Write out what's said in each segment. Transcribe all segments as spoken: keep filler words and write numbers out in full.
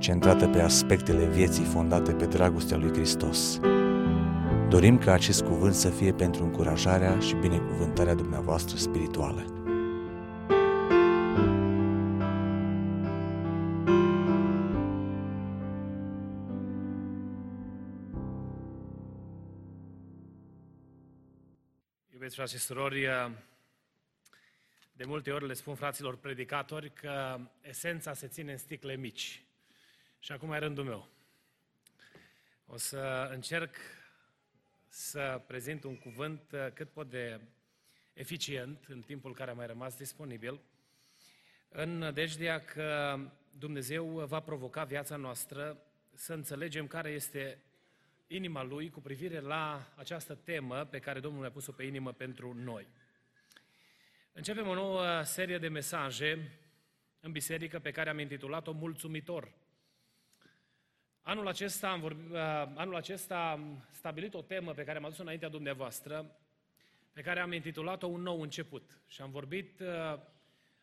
centrată pe aspectele vieții fondate pe dragostea lui Hristos. Dorim ca acest cuvânt să fie pentru încurajarea și binecuvântarea dumneavoastră spirituală. Iubiți frate și surori, de multe ori le spun fraților predicatori că esența se ține în sticle mici. Și acum e rândul meu. O să încerc să prezint un cuvânt cât pot de eficient în timpul care a mai rămas disponibil, în nădejdea că Dumnezeu va provoca viața noastră să înțelegem care este inima Lui cu privire la această temă pe care Domnul ne-a pus-o pe inimă pentru noi. Începem o nouă serie de mesaje în biserică pe care am intitulat-o Mulțumitor. Anul acesta am, vorbit, anul acesta am stabilit o temă pe care am adus-o înaintea dumneavoastră, pe care am intitulat-o Un nou început. Și am vorbit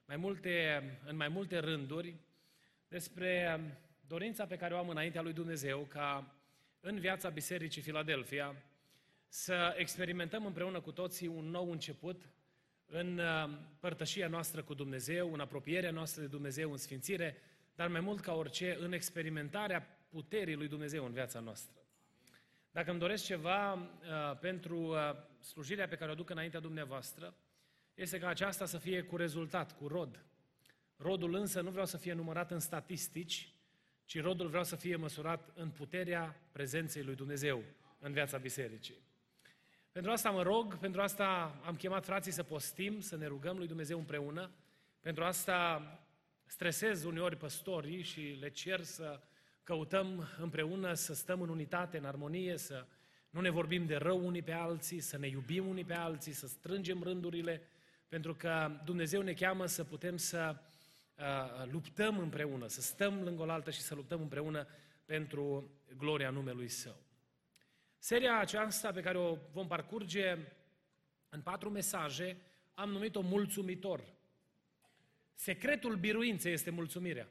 mai multe, în mai multe rânduri despre dorința pe care o am înaintea lui Dumnezeu ca în viața Bisericii Filadelfia să experimentăm împreună cu toții un nou început în părtășia noastră cu Dumnezeu, în apropierea noastră de Dumnezeu, în sfințire, dar mai mult ca orice, în experimentarea puterii lui Dumnezeu în viața noastră. Dacă îmi doresc ceva uh, pentru uh, slujirea pe care o duc înaintea dumneavoastră, este ca aceasta să fie cu rezultat, cu rod. Rodul însă nu vreau să fie numărat în statistici, ci rodul vreau să fie măsurat în puterea prezenței lui Dumnezeu în viața bisericii. Pentru asta mă rog, pentru asta am chemat frații să postim, să ne rugăm lui Dumnezeu împreună. Pentru asta stresez uneori păstorii și le cer să căutăm împreună, să stăm în unitate, în armonie, să nu ne vorbim de rău unii pe alții, să ne iubim unii pe alții, să strângem rândurile, pentru că Dumnezeu ne cheamă să putem să uh, luptăm împreună, să stăm lângă oaltă și să luptăm împreună pentru gloria numelui Său. Seria aceasta pe care o vom parcurge în patru mesaje, am numit-o Mulțumitor. Secretul biruinței este mulțumirea.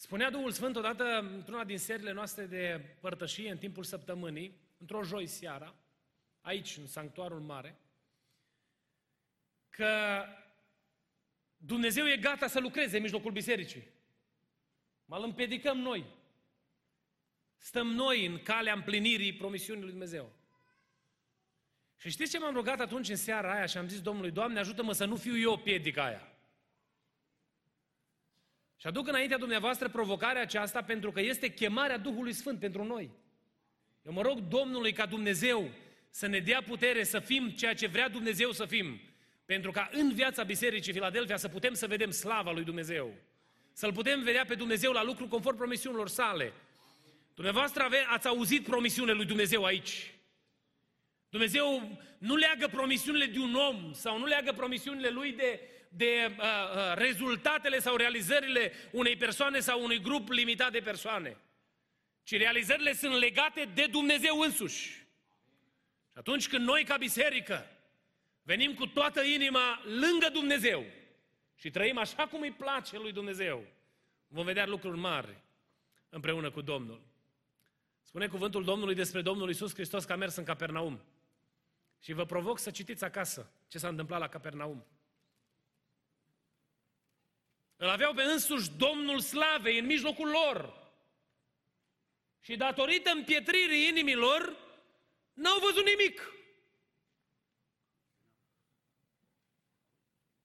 Spunea Duhul Sfânt odată, într-una din seriile noastre de părtășie în timpul săptămânii, într-o joi seara, aici, în Sanctuarul Mare, că Dumnezeu e gata să lucreze în mijlocul bisericii. Mai îl împiedicăm noi. Stăm noi în calea împlinirii promisiunii lui Dumnezeu. Și știți ce m-am rugat atunci în seara aia și am zis Domnului, Doamne, ajută-mă să nu fiu eu piedica aia. Și aduc înaintea dumneavoastră provocarea aceasta pentru că este chemarea Duhului Sfânt pentru noi. Eu mă rog Domnului ca Dumnezeu să ne dea putere să fim ceea ce vrea Dumnezeu să fim. Pentru ca în viața Bisericii Filadelfia să putem să vedem slava lui Dumnezeu. Să-L putem vedea pe Dumnezeu la lucru conform promisiunilor Sale. Dumneavoastră ați auzit promisiunile lui Dumnezeu aici. Dumnezeu nu leagă promisiunile de un om sau nu leagă promisiunile lui de, de uh, uh, rezultatele sau realizările unei persoane sau unui grup limitat de persoane. Ci realizările sunt legate de Dumnezeu însuși. Și atunci când noi ca biserică venim cu toată inima lângă Dumnezeu și trăim așa cum îi place lui Dumnezeu, vom vedea lucruri mari împreună cu Domnul. Spune cuvântul Domnului despre Domnul Isus Hristos că a mers în Capernaum. Și vă provoc să citiți acasă ce s-a întâmplat la Capernaum. Îl aveau pe însuși Domnul Slavei în mijlocul lor. Și datorită împietririi inimilor, n-au văzut nimic.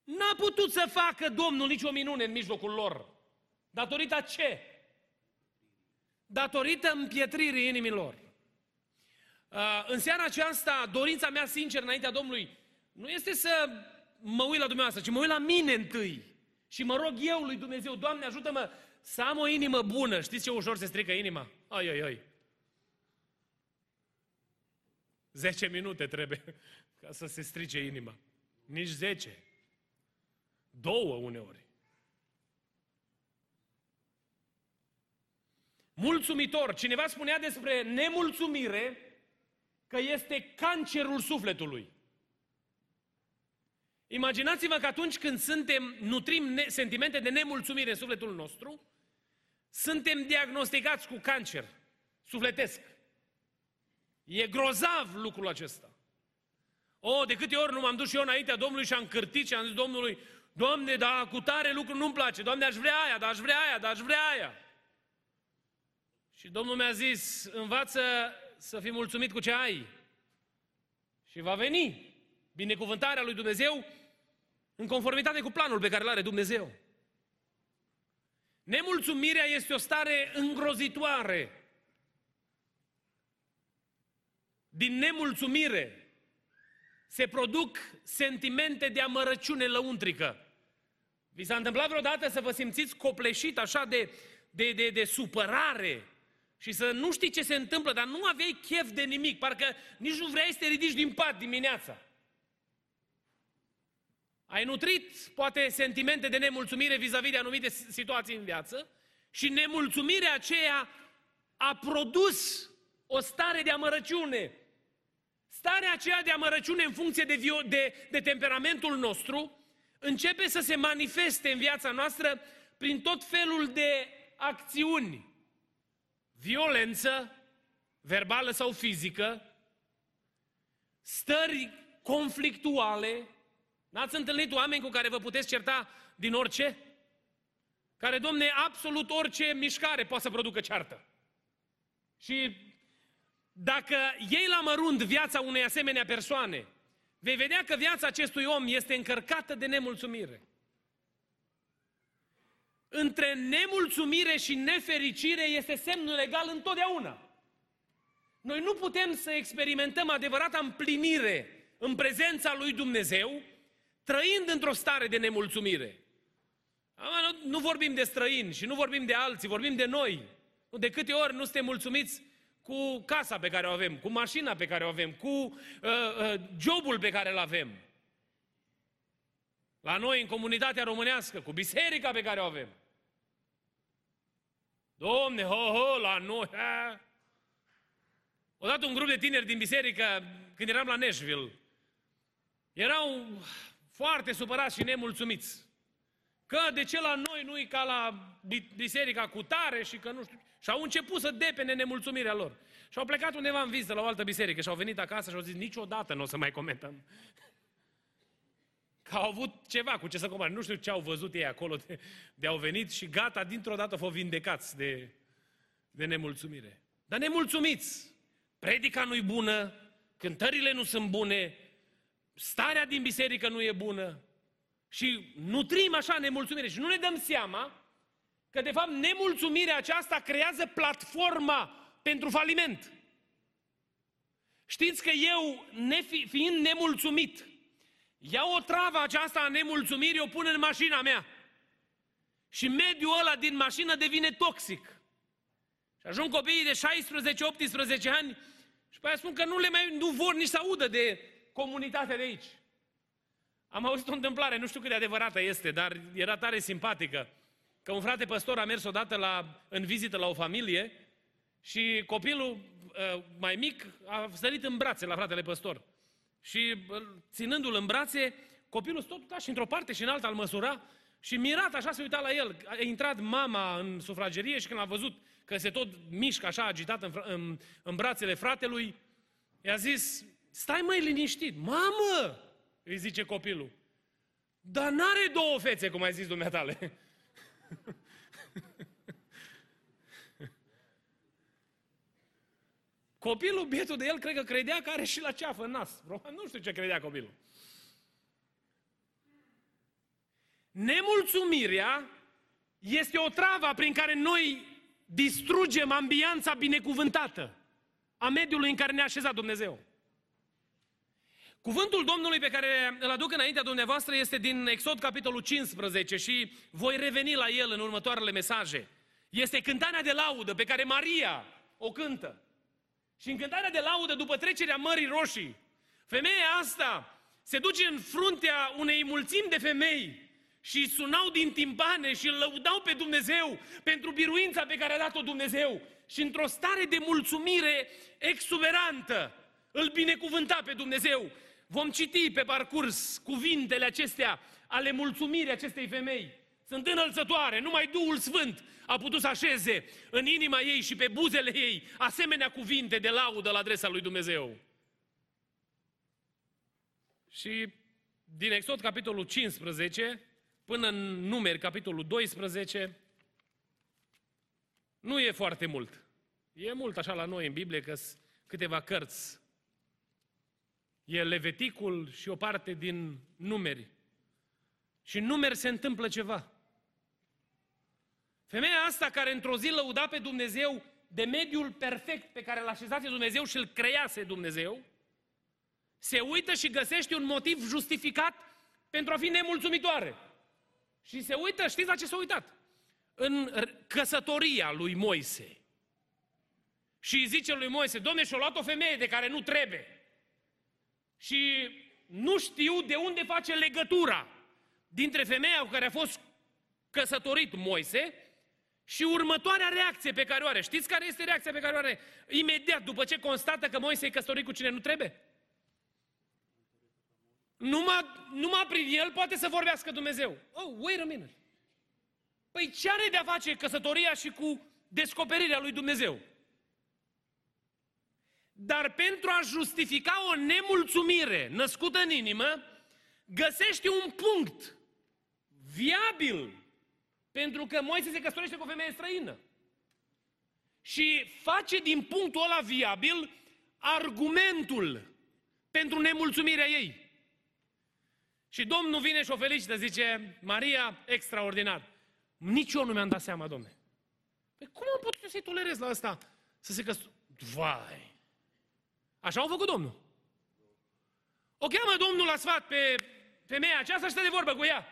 N-a putut să facă Domnul nicio minune în mijlocul lor. Datorită ce? Datorită împietririi inimilor. În seara aceasta, dorința mea sinceră înaintea Domnului nu este să mă uit la dumneavoastră, ci mă uit la mine întâi. Și mă rog eu lui Dumnezeu, Doamne, ajută-mă să am o inimă bună. Știți ce ușor se strică inima? Ai, ai, ai. Zece minute trebuie ca să se strice inima. Nici zece. Două uneori. Mulțumitor. Cineva spunea despre nemulțumire că este cancerul sufletului. Imaginați-vă că atunci când suntem, nutrim sentimente de nemulțumire în sufletul nostru, suntem diagnosticați cu cancer sufletesc. E grozav lucrul acesta. O, de câte ori nu m-am dus și eu înaintea Domnului și am cârtit și am zis Domnului, Doamne, da, cu tare lucru nu-mi place, Doamne, aș vrea aia, dar aș vrea aia, dar aș vrea aia. Și Domnul mi-a zis, învață să fii mulțumit cu ce ai. Și va veni binecuvântarea lui Dumnezeu în conformitate cu planul pe care îl are Dumnezeu. Nemulțumirea este o stare îngrozitoare. Din nemulțumire se produc sentimente de amărăciune lăuntrică. Vi s-a întâmplat vreodată să vă simțiți copleșit așa de, de, de, de supărare și să nu știi ce se întâmplă, dar nu aveai chef de nimic, parcă nici nu vrei să te ridici din pat dimineața. Ai nutrit, poate, sentimente de nemulțumire vis-a-vis de anumite situații în viață și nemulțumirea aceea a produs o stare de amărăciune. Starea aceea de amărăciune în funcție de, vio- de, de temperamentul nostru începe să se manifeste în viața noastră prin tot felul de acțiuni. Violență, verbală sau fizică, stări conflictuale. N-ați întâlnit oameni cu care vă puteți certa din orice? Care, domne, absolut orice mișcare poate să producă ceartă. Și dacă iei la mărunt viața unei asemenea persoane, vei vedea că viața acestui om este încărcată de nemulțumire. Între nemulțumire și nefericire este semnul egal întotdeauna. Noi nu putem să experimentăm adevărata împlinire în prezența lui Dumnezeu, trăind într-o stare de nemulțumire. Nu vorbim de străini și nu vorbim de alții, vorbim de noi. De câte ori nu suntem mulțumiți cu casa pe care o avem, cu mașina pe care o avem, cu uh, uh, jobul pe care îl avem. La noi, în comunitatea românească, cu biserica pe care o avem. Domne, ho, ho, la noi! Ha. Odată un grup de tineri din biserică, când eram la Nashville, erau foarte supărați și nemulțumiți. Că de ce la noi nu-i ca la biserica cu tare și că nu știu. Și au început să depene nemulțumirea lor. Și au plecat undeva în vizită la o altă biserică și au venit acasă și au zis niciodată nu o să mai comentăm. Că au avut ceva cu ce să compare. Nu știu ce au văzut ei acolo de, de au venit și gata, dintr-o dată au fost vindecați de, de nemulțumire. Dar nemulțumiți! Predica nu-i bună, cântările nu sunt bune, starea din biserică nu e bună și nutrim așa nemulțumire și nu ne dăm seama că de fapt nemulțumirea aceasta creează platforma pentru faliment. Știți că eu, nefi, fiind nemulțumit, iau o travă aceasta a nemulțumirii, o pun în mașina mea și mediul ăla din mașină devine toxic. Și ajung copiii de șaisprezece optsprezece ani și pe aia spun că nu le mai nu vor nici să audă de comunitatea de aici. Am auzit o întâmplare, nu știu cât de adevărată este, dar era tare simpatică, că un frate păstor a mers odată la, în vizită la o familie și copilul mai mic a sărit în brațe la fratele păstor. Și ținându-l în brațe, copilul stătea și într-o parte și în alta îl măsura și mirat așa se uita la el. A intrat mama în sufragerie și când a văzut că se tot mișcă așa agitat în, în, în brațele fratelui, i-a zis: stai, măi, liniștit. Mamă, îi zice copilul, dar n-are două fețe, cum ai zis dumneatale. Copilul, bietul de el, cred că credea că are și la ceafă în nas. Nu știu ce credea copilul. Nemulțumirea este o travă prin care noi distrugem ambianța binecuvântată a mediului în care ne-a așezat Dumnezeu. Cuvântul Domnului pe care îl aduc înaintea dumneavoastră este din Exod, capitolul cincisprezece, și voi reveni la el în următoarele mesaje. Este cântarea de laudă pe care Maria o cântă. Și în cântarea de laudă, după trecerea Mării Roșii, femeia asta se duce în fruntea unei mulțimi de femei și sunau din timpane și îl lăudau pe Dumnezeu pentru biruința pe care a dat-o Dumnezeu. Și într-o stare de mulțumire exuberantă îl binecuvânta pe Dumnezeu. Vom citi pe parcurs cuvintele acestea ale mulțumirii acestei femei. Sunt înălțătoare, numai Duhul Sfânt a putut să așeze în inima ei și pe buzele ei asemenea cuvinte de laudă la adresa lui Dumnezeu. Și din Exod, capitolul cincisprezece, până în Numeri, capitolul doisprezece, nu e foarte mult. E mult așa la noi în Biblie, că sunt câteva cărți. E Leviticul și o parte din Numeri. Și în Numeri se întâmplă ceva. Femeia asta care într-o zi lăuda pe Dumnezeu de mediul perfect pe care l-a așezat Dumnezeu și îl crease Dumnezeu, se uită și găsește un motiv justificat pentru a fi nemulțumitoare. Și se uită, știți la ce s-a uitat? În căsătoria lui Moise. Și îi zice lui Moise: Doamne, și-a luat o femeie de care nu trebuie. Și nu știu de unde face legătura dintre femeia cu care a fost căsătorit Moise și următoarea reacție pe care o are. Știți care este reacția pe care o are imediat după ce constată că Moise e căsătorit cu cine nu trebuie? Numai, numai prin el poate să vorbească Dumnezeu. Oh, wait a minute. Păi ce are de a face căsătoria și cu descoperirea lui Dumnezeu? Dar pentru a justifica o nemulțumire născută în inimă, găsește un punct viabil, pentru că Moise se căsătorește cu o femeie străină. Și face din punctul ăla viabil argumentul pentru nemulțumirea ei. Și Domnul vine și o felicită, zice: Maria, extraordinar. Nici eu nu mi-am dat seama, Domne. Păi cum am putut să-i tolerez la asta? Să se căsătorească? Vai! Așa au făcut Domnul. O cheamă Domnul la sfat pe femeia aceasta și stă de vorbă cu ea.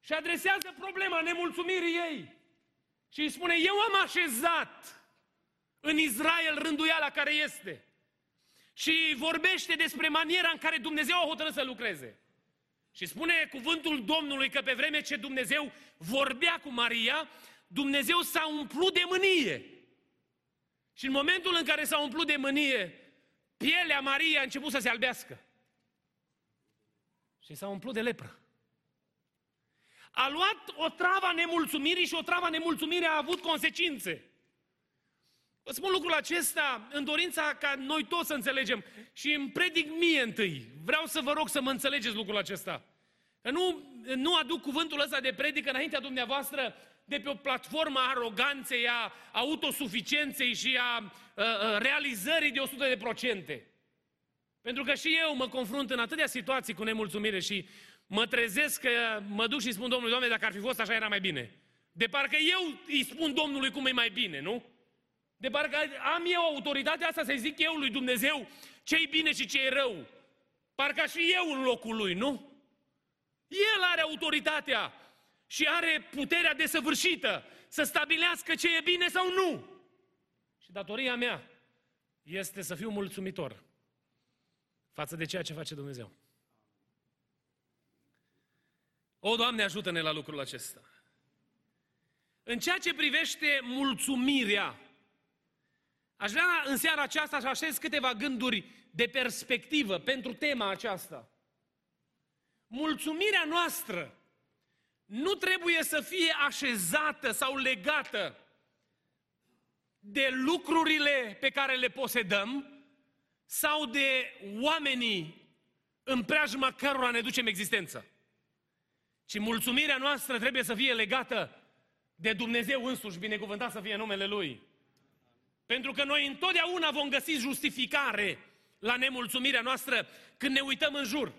Și adresează problema nemulțumirii ei. Și îi spune: eu am așezat în Israel rânduiala care este. Și vorbește despre maniera în care Dumnezeu a hotărât să lucreze. Și spune cuvântul Domnului că pe vreme ce Dumnezeu vorbea cu Maria, Dumnezeu s-a umplut de mânie. Și în momentul în care s-a umplut de mânie, pielea Mariei a început să se albească. Și s-a umplut de lepră. A luat o travă nemulțumirii și o travă nemulțumirii a avut consecințe. Vă spun lucrul acesta în dorința ca noi toți să înțelegem. Și îmi predic mie întâi. Vreau să vă rog să mă înțelegeți lucrul acesta. Că nu, nu aduc cuvântul ăsta de predică înaintea dumneavoastră de pe o platformă a aroganței, a autosuficienței și a, a, a realizării de o sută la sută. Pentru că și eu mă confrunt în atâtea situații cu nemulțumire și mă trezesc că mă duc și spun Domnului: Doamne, dacă ar fi fost așa, era mai bine. De parcă eu îi spun Domnului cum e mai bine, nu? De parcă am eu autoritatea asta să-i zic eu lui Dumnezeu ce-i bine și ce-i rău. Parcă și eu în locul lui, nu? El are autoritatea și are puterea desăvârșită să stabilească ce e bine sau nu. Și datoria mea este să fiu mulțumitor față de ceea ce face Dumnezeu. O, Doamne, ajută-ne la lucrul acesta. În ceea ce privește mulțumirea, aș vrea în seara aceasta să așez câteva gânduri de perspectivă pentru tema aceasta. Mulțumirea noastră nu trebuie să fie așezată sau legată de lucrurile pe care le posedăm sau de oamenii în preajma cărora ne ducem existența. Ci mulțumirea noastră trebuie să fie legată de Dumnezeu însuși, binecuvântat să fie numele Lui. Pentru că noi întotdeauna vom găsi justificare la nemulțumirea noastră când ne uităm în jur.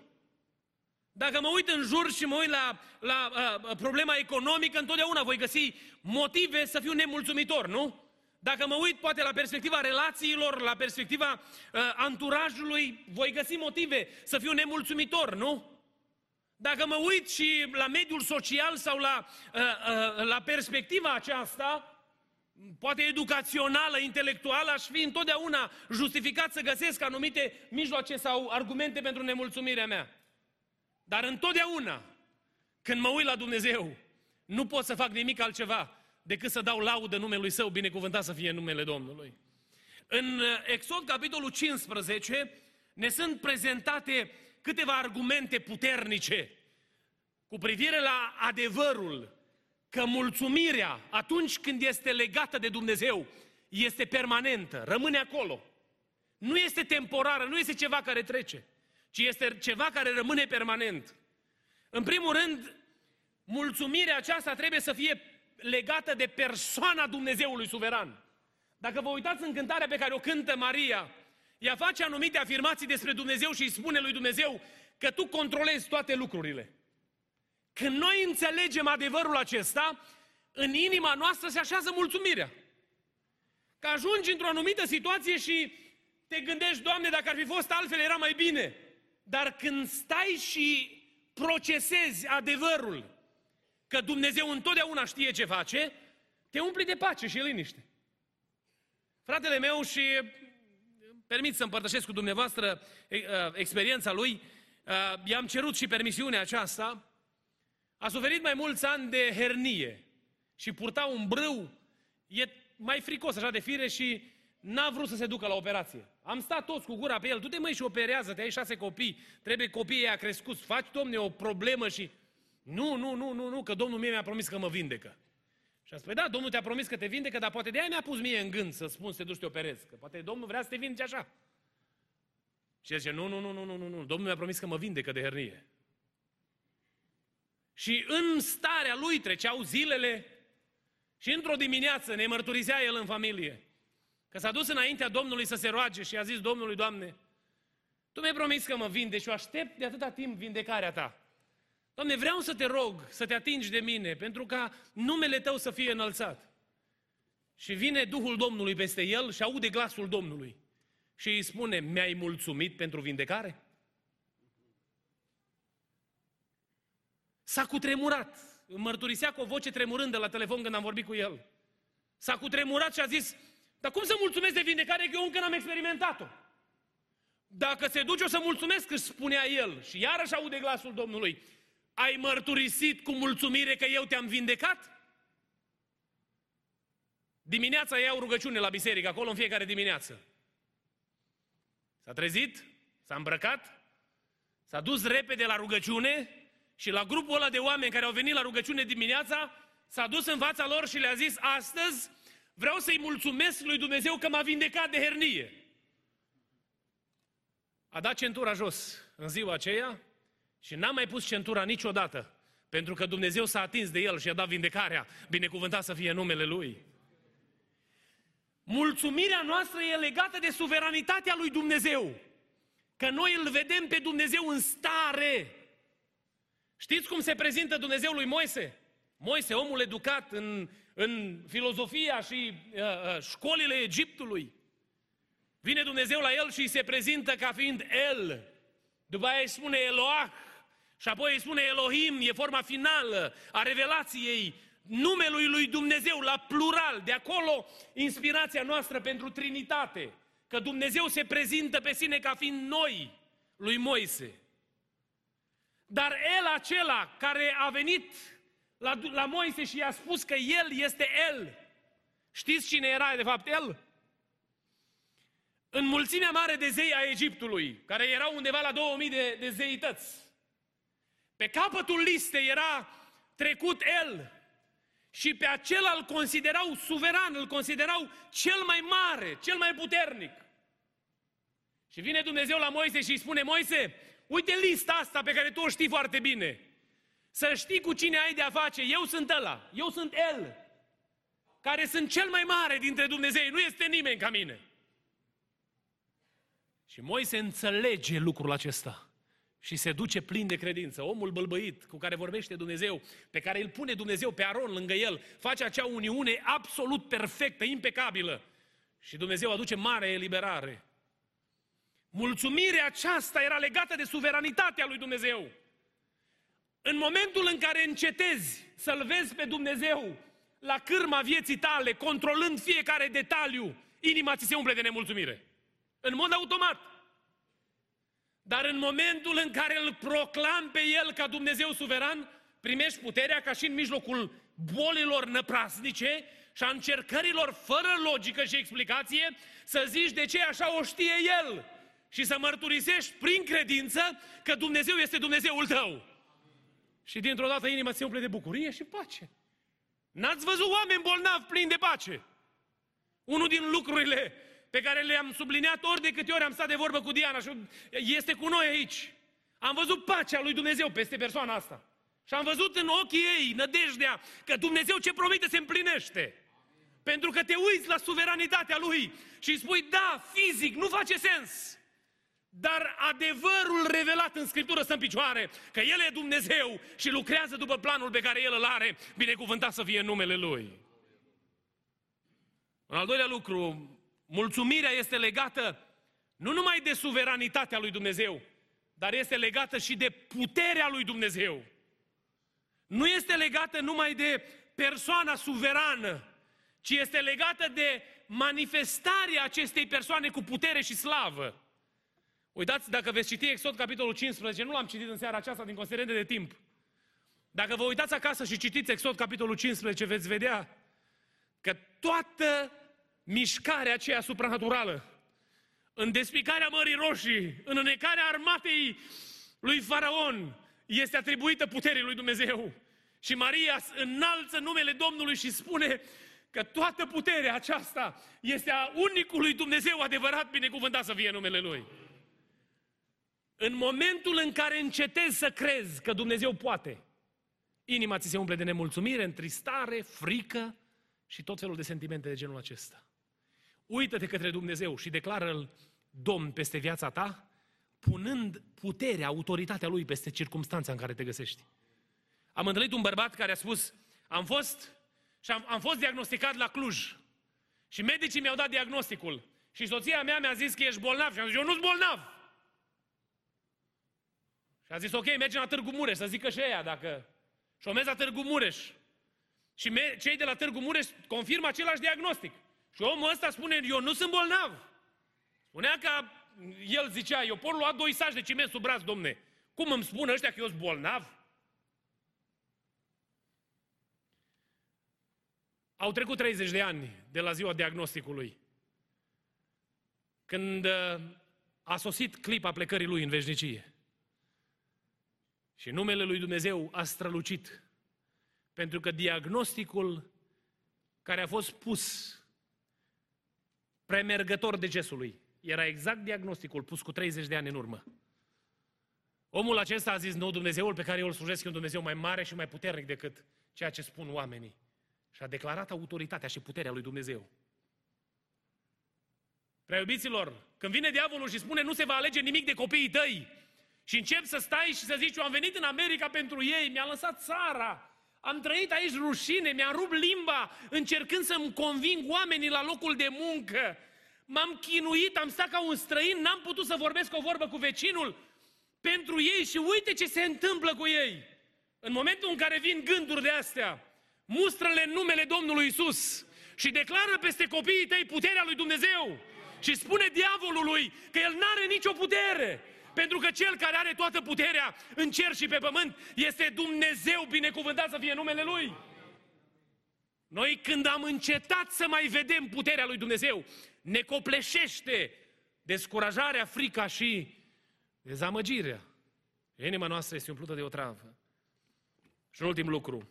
Dacă mă uit în jur și mă uit la, la uh, problema economică, întotdeauna voi găsi motive să fiu nemulțumitor, nu? Dacă mă uit, poate, la perspectiva relațiilor, la perspectiva uh, anturajului, voi găsi motive să fiu nemulțumitor, nu? Dacă mă uit și la mediul social sau la, uh, uh, la perspectiva aceasta, poate educațională, intelectuală, aș fi întotdeauna justificat să găsesc anumite mijloace sau argumente pentru nemulțumirea mea. Dar întotdeauna, când mă uit la Dumnezeu, nu pot să fac nimic altceva decât să dau laudă numelui Său, binecuvântat să fie numele Domnului. În Exod, capitolul cincisprezece, ne sunt prezentate câteva argumente puternice cu privire la adevărul că mulțumirea, atunci când este legată de Dumnezeu, este permanentă, rămâne acolo. Nu este temporară, nu este ceva care trece, ci este ceva care rămâne permanent. În primul rând, mulțumirea aceasta trebuie să fie legată de persoana Dumnezeului suveran. Dacă vă uitați în cântarea pe care o cântă Maria, ea face anumite afirmații despre Dumnezeu și îi spune lui Dumnezeu că Tu controlezi toate lucrurile. Când noi înțelegem adevărul acesta, în inima noastră se așează mulțumirea. Că ajungi într-o anumită situație și te gândești, Doamne, dacă ar fi fost altfel, era mai bine. Dar când stai și procesezi adevărul că Dumnezeu întotdeauna știe ce face, te umpli de pace și liniște. Fratele meu, și permit să împărtășesc cu dumneavoastră experiența lui, i-am cerut și permisiunea aceasta. A suferit mai mulți ani de hernie și purta un brâu, e mai fricos așa de fire și n-a vrut să se ducă la operație. Am stat toți cu gura pe el, du-te măi și operează-te, ai șase copii, trebuie copiii aia crescuți, faci, Domne, o problemă și... Nu, nu, nu, nu, nu, că Domnul mie mi-a promis că mă vindecă. Și a spus, da, Domnul te-a promis că te vindecă, dar poate de-aia mi-a pus mie în gând să spun să te duci să te operezi, că poate Domnul vrea să te vindeci așa. Și el zice, nu, nu, nu, nu, nu, nu, nu, Domnul mi-a promis că mă vindecă de hernie. Și în starea lui treceau zilele și într-o dimineață ne mărturisea el în familie că s-a dus înaintea Domnului să se roage și a zis Domnului, Doamne, Tu mi-ai promis că mă vindeci și eu aștept de atâta timp vindecarea Ta. Doamne, vreau să Te rog să Te atingi de mine pentru ca numele Tău să fie înălțat. Și vine Duhul Domnului peste el și aude glasul Domnului și îi spune, mi-ai mulțumit pentru vindecare? S-a cutremurat, mărturisea cu o voce tremurândă la telefon când am vorbit cu el. S-a cutremurat și a zis, dar cum să mulțumesc de vindecare că eu încă n-am experimentat-o? Dacă se duce, o să mulțumesc, își spunea el. Și iarăși aude glasul Domnului, ai mărturisit cu mulțumire că eu te-am vindecat? Dimineața iau rugăciune la biserică, acolo în fiecare dimineață. S-a trezit, s-a îmbrăcat, s-a dus repede la rugăciune. Și la grupul ăla de oameni care au venit la rugăciune dimineața, s-a dus în fața lor și le-a zis, astăzi vreau să-i mulțumesc lui Dumnezeu că m-a vindecat de hernie. A dat centura jos în ziua aceea și n-a mai pus centura niciodată, pentru că Dumnezeu s-a atins de el și i-a dat vindecarea, binecuvântat să fie numele Lui. Mulțumirea noastră e legată de suveranitatea lui Dumnezeu, că noi îl vedem pe Dumnezeu în stare. Știți cum se prezintă Dumnezeu lui Moise? Moise, omul educat în, în filozofia și uh, școlile Egiptului. Vine Dumnezeu la el și îi se prezintă ca fiind El. După aia îi spune Eloah și apoi îi spune Elohim, e forma finală a revelației numelui lui Dumnezeu, la plural. De acolo inspirația noastră pentru Trinitate. Că Dumnezeu se prezintă pe sine ca fiind noi lui Moise. Dar El acela care a venit la, la Moise și i-a spus că El este El. Știți cine era de fapt El? În mulțimea mare de zei a Egiptului, care erau undeva la două mii de, de zeități, pe capătul listei era trecut El și pe acela îl considerau suveran, îl considerau cel mai mare, cel mai puternic. Și vine Dumnezeu la Moise și îi spune, Moise, uite lista asta pe care tu o știi foarte bine. Să știi cu cine ai de-a face. Eu sunt ăla, eu sunt El, care sunt cel mai mare dintre Dumnezei. Nu este nimeni ca mine. Și Moise înțelege lucrul acesta. și se duce plin de credință. Omul bâlbâit cu care vorbește Dumnezeu, pe care îl pune Dumnezeu pe Aron lângă el, face acea uniune absolut perfectă, impecabilă. Și Dumnezeu aduce mare eliberare. Mulțumirea aceasta era legată de suveranitatea lui Dumnezeu. În momentul în care încetezi să-L vezi pe Dumnezeu la cârma vieții tale, controlând fiecare detaliu, inima ți se umple de nemulțumire. În mod automat. Dar în momentul în care îl proclam pe El ca Dumnezeu suveran, primești puterea ca și în mijlocul bolilor năprasnice și a încercărilor fără logică și explicație să zici de ce așa o știe El și să mărturisești prin credință că Dumnezeu este Dumnezeul tău. Și dintr-o dată inima se umple de bucurie și pace. N-ați văzut oameni bolnavi plini de pace? Unul din lucrurile pe care le-am subliniat ori de câte ori am stat de vorbă cu Diana și este cu noi aici. Am văzut pacea lui Dumnezeu peste persoana asta. Și am văzut în ochii ei nădejdea că Dumnezeu ce promite se împlinește. Pentru că te uiți la suveranitatea Lui și îi spui, da, fizic, nu face sens. Dar adevărul revelat în Scriptură stă în picioare, că El e Dumnezeu și lucrează după planul pe care El îl are, binecuvântat să fie numele Lui. Un al doilea lucru, mulțumirea este legată nu numai de suveranitatea lui Dumnezeu, dar este legată și de puterea lui Dumnezeu. Nu este legată numai de persoana suverană, ci este legată de manifestarea acestei persoane cu putere și slavă. Uitați, dacă veți citi Exod, capitolul cincisprezece, nu l-am citit în seara aceasta din considerente de timp. Dacă vă uitați acasă și citiți Exod, capitolul cincisprezece, veți vedea că toată mișcarea aceea supranaturală, în despicarea Mării Roșii, în înecarea armatei lui Faraon, este atribuită puterii lui Dumnezeu. Și Maria înalță numele Domnului și spune că toată puterea aceasta este a unicului Dumnezeu adevărat, binecuvântat să fie numele Lui. În momentul în care încetezi să crezi că Dumnezeu poate, inima ți se umple de nemulțumire, întristare, frică și tot felul de sentimente de genul acesta. Uită-te către Dumnezeu și declară-L Domn peste viața ta, punând puterea, autoritatea Lui peste circumstanța în care te găsești. Am întâlnit un bărbat care a spus, am fost și am, am fost diagnosticat la Cluj și medicii mi-au dat diagnosticul și soția mea mi-a zis că ești bolnav și am zis, eu nu-s bolnav. Și a zis, ok, mergem la Târgu Mureș, să zică și ea dacă... Și o merg la Târgu Mureș. Și cei de la Târgu Mureș confirmă același diagnostic. Și omul ăsta spune, eu nu sunt bolnav. Spunea că el zicea, eu pot lua doi saci de ciment sub braț, domne. Cum îmi spun ăștia că eu sunt bolnav? Au trecut treizeci de ani de la ziua diagnosticului. Când a sosit clipa plecării lui în veșnicie. Și numele lui Dumnezeu a strălucit, pentru că diagnosticul care a fost pus premergător decesului era exact diagnosticul pus cu treizeci de ani în urmă. Omul acesta a zis, nu, Dumnezeul pe care eu îl slujesc e un Dumnezeu mai mare și mai puternic decât ceea ce spun oamenii. Și a declarat autoritatea și puterea lui Dumnezeu. Prea iubiților, când vine diavolul și spune, nu se va alege nimic de copiii tăi, și încep să stai și să zici, eu am venit în America pentru ei, mi-a lăsat țara, am trăit aici rușine, mi-a rupt limba, încercând să-mi conving oamenii la locul de muncă. M-am chinuit, am stat ca un străin, n-am putut să vorbesc o vorbă cu vecinul pentru ei și uite ce se întâmplă cu ei. În momentul în care vin gânduri de astea, mustră-le în numele Domnului Isus și declară peste copiii tăi puterea lui Dumnezeu și spune diavolului că el n-are nicio putere. Pentru că Cel care are toată puterea în cer și pe pământ este Dumnezeu, binecuvântat să fie numele Lui. Noi când am încetat să mai vedem puterea lui Dumnezeu, ne copleșește descurajarea, frica și dezamăgirea. Inima noastră este umplută de otravă. Și un ultim lucru.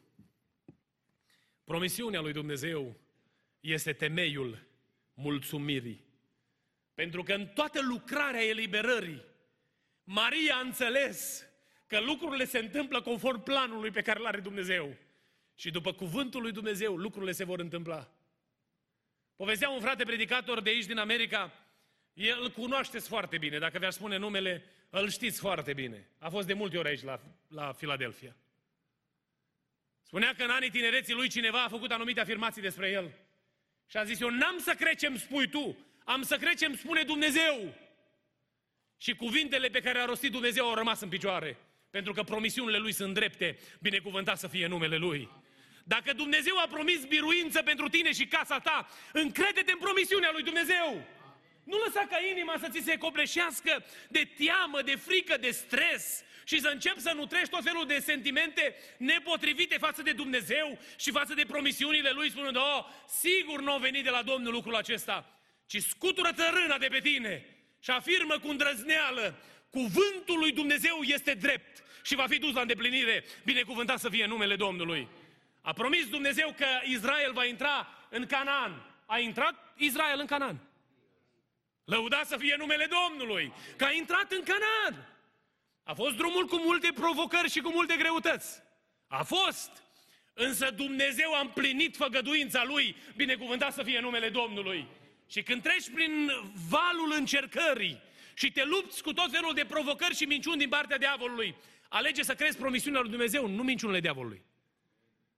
Promisiunea lui Dumnezeu este temeiul mulțumirii. Pentru că în toată lucrarea eliberării, Maria a înțeles că lucrurile se întâmplă conform planului pe care îl are Dumnezeu. Și după cuvântul lui Dumnezeu, lucrurile se vor întâmpla. Povestea un frate predicator de aici din America El îl cunoașteți foarte bine, dacă vi-aș spune numele, îl știți foarte bine. A fost de multe ori aici la, la Filadelfia. Spunea că în anii tinereții lui cineva a făcut anumite afirmații despre el. Și a zis, eu n-am să cred ce-mi spui tu, am să cred ce-mi spune Dumnezeu. Și cuvintele pe care a rostit Dumnezeu au rămas în picioare, pentru că promisiunile lui sunt drepte, binecuvântat să fie numele lui. Dacă Dumnezeu a promis biruință pentru tine și casa ta, încrede-te în promisiunea lui Dumnezeu. Nu lăsa ca inima să ți se copleșească de teamă, de frică, de stres și să începi să nutrești tot felul de sentimente nepotrivite față de Dumnezeu și față de promisiunile Lui, spunând, oh, sigur n-a venit de la Domnul lucrul acesta, ci scutură țărâna de pe tine și afirmă cu îndrăzneală, cuvântul lui Dumnezeu este drept și va fi dus la îndeplinire, binecuvântat să fie numele Domnului. A promis Dumnezeu că Israel va intra în Canaan. A intrat Israel în Canaan. Lăudat să fie numele Domnului, că a intrat în Canaan. A fost drumul cu multe provocări și cu multe greutăți. A fost. Însă Dumnezeu a împlinit făgăduința Lui, binecuvântat să fie numele Domnului. Și când treci prin valul încercării și te lupți cu tot felul de provocări și minciuni din partea diavolului, alege să crezi promisiunea lui Dumnezeu, nu minciunile diavolului.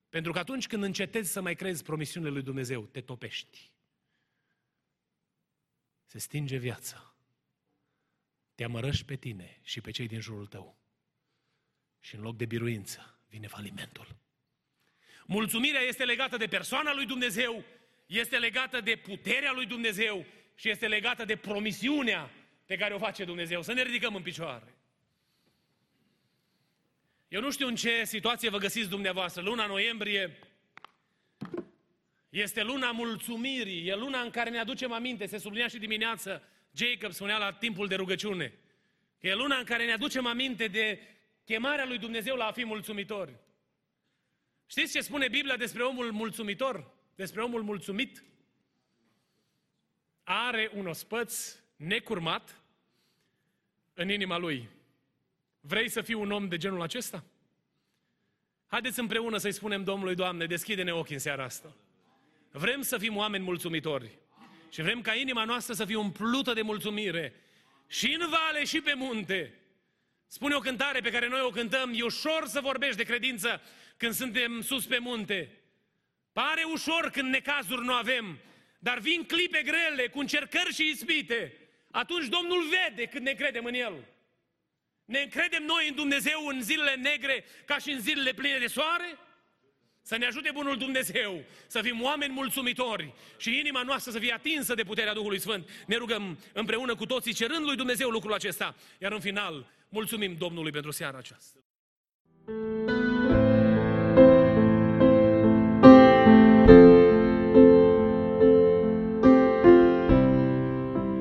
Pentru că atunci când încetezi să mai crezi promisiunile lui Dumnezeu, te topești. Se stinge viața. Te amărăști pe tine și pe cei din jurul tău. Și în loc de biruință vine falimentul. Mulțumirea este legată de persoana lui Dumnezeu, este legată de puterea lui Dumnezeu și este legată de promisiunea pe care o face Dumnezeu. Să ne ridicăm în picioare. Eu nu știu în ce situație vă găsiți dumneavoastră. Luna noiembrie este luna mulțumirii, e luna în care ne aducem aminte, se sublinea și dimineață, Jacob spunea la timpul de rugăciune, că e luna în care ne aducem aminte de chemarea lui Dumnezeu la a fi mulțumitori. Știți ce spune Biblia despre omul mulțumitor, despre omul mulțumit? Are un ospăț necurmat în inima lui. Vrei să fii un om de genul acesta? Haideți împreună să-i spunem Domnului, Doamne, deschide-ne ochii în seara asta. Vrem să fim oameni mulțumitori și vrem ca inima noastră să fie umplută de mulțumire și în vale și pe munte. Spune o cântare pe care noi o cântăm, e ușor să vorbești de credință când suntem sus pe munte. Pare ușor când necazuri nu avem, dar vin clipe grele cu încercări și ispite. Atunci Domnul vede când ne credem în El. Ne încredem noi în Dumnezeu în zilele negre ca și în zilele pline de soare? Să ne ajute bunul Dumnezeu să fim oameni mulțumitori și inima noastră să fie atinsă de puterea Duhului Sfânt. Ne rugăm împreună cu toții cerând lui Dumnezeu lucrul acesta. Iar în final, mulțumim Domnului pentru seara aceasta.